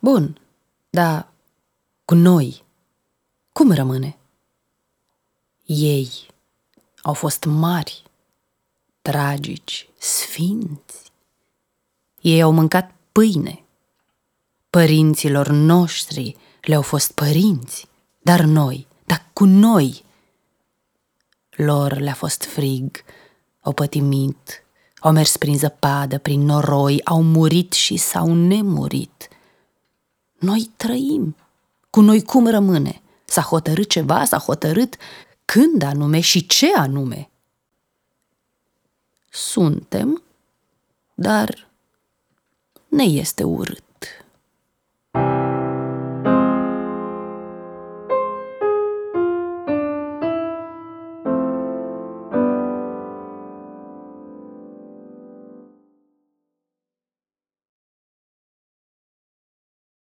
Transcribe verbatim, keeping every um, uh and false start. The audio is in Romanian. Bun, dar cu noi, cum rămâne? Ei au fost mari, tragici, sfinți. Ei au mâncat pâine. Părinților noștri le-au fost părinți, dar noi, dar cu noi. Lor le-a fost frig, au pătimit, au mers prin zăpadă, prin noroi, au murit și s-au nemurit. Noi trăim. Cu noi cum rămâne? S-a hotărât ceva, s-a hotărât când anume și ce anume? Suntem, dar ne este urât.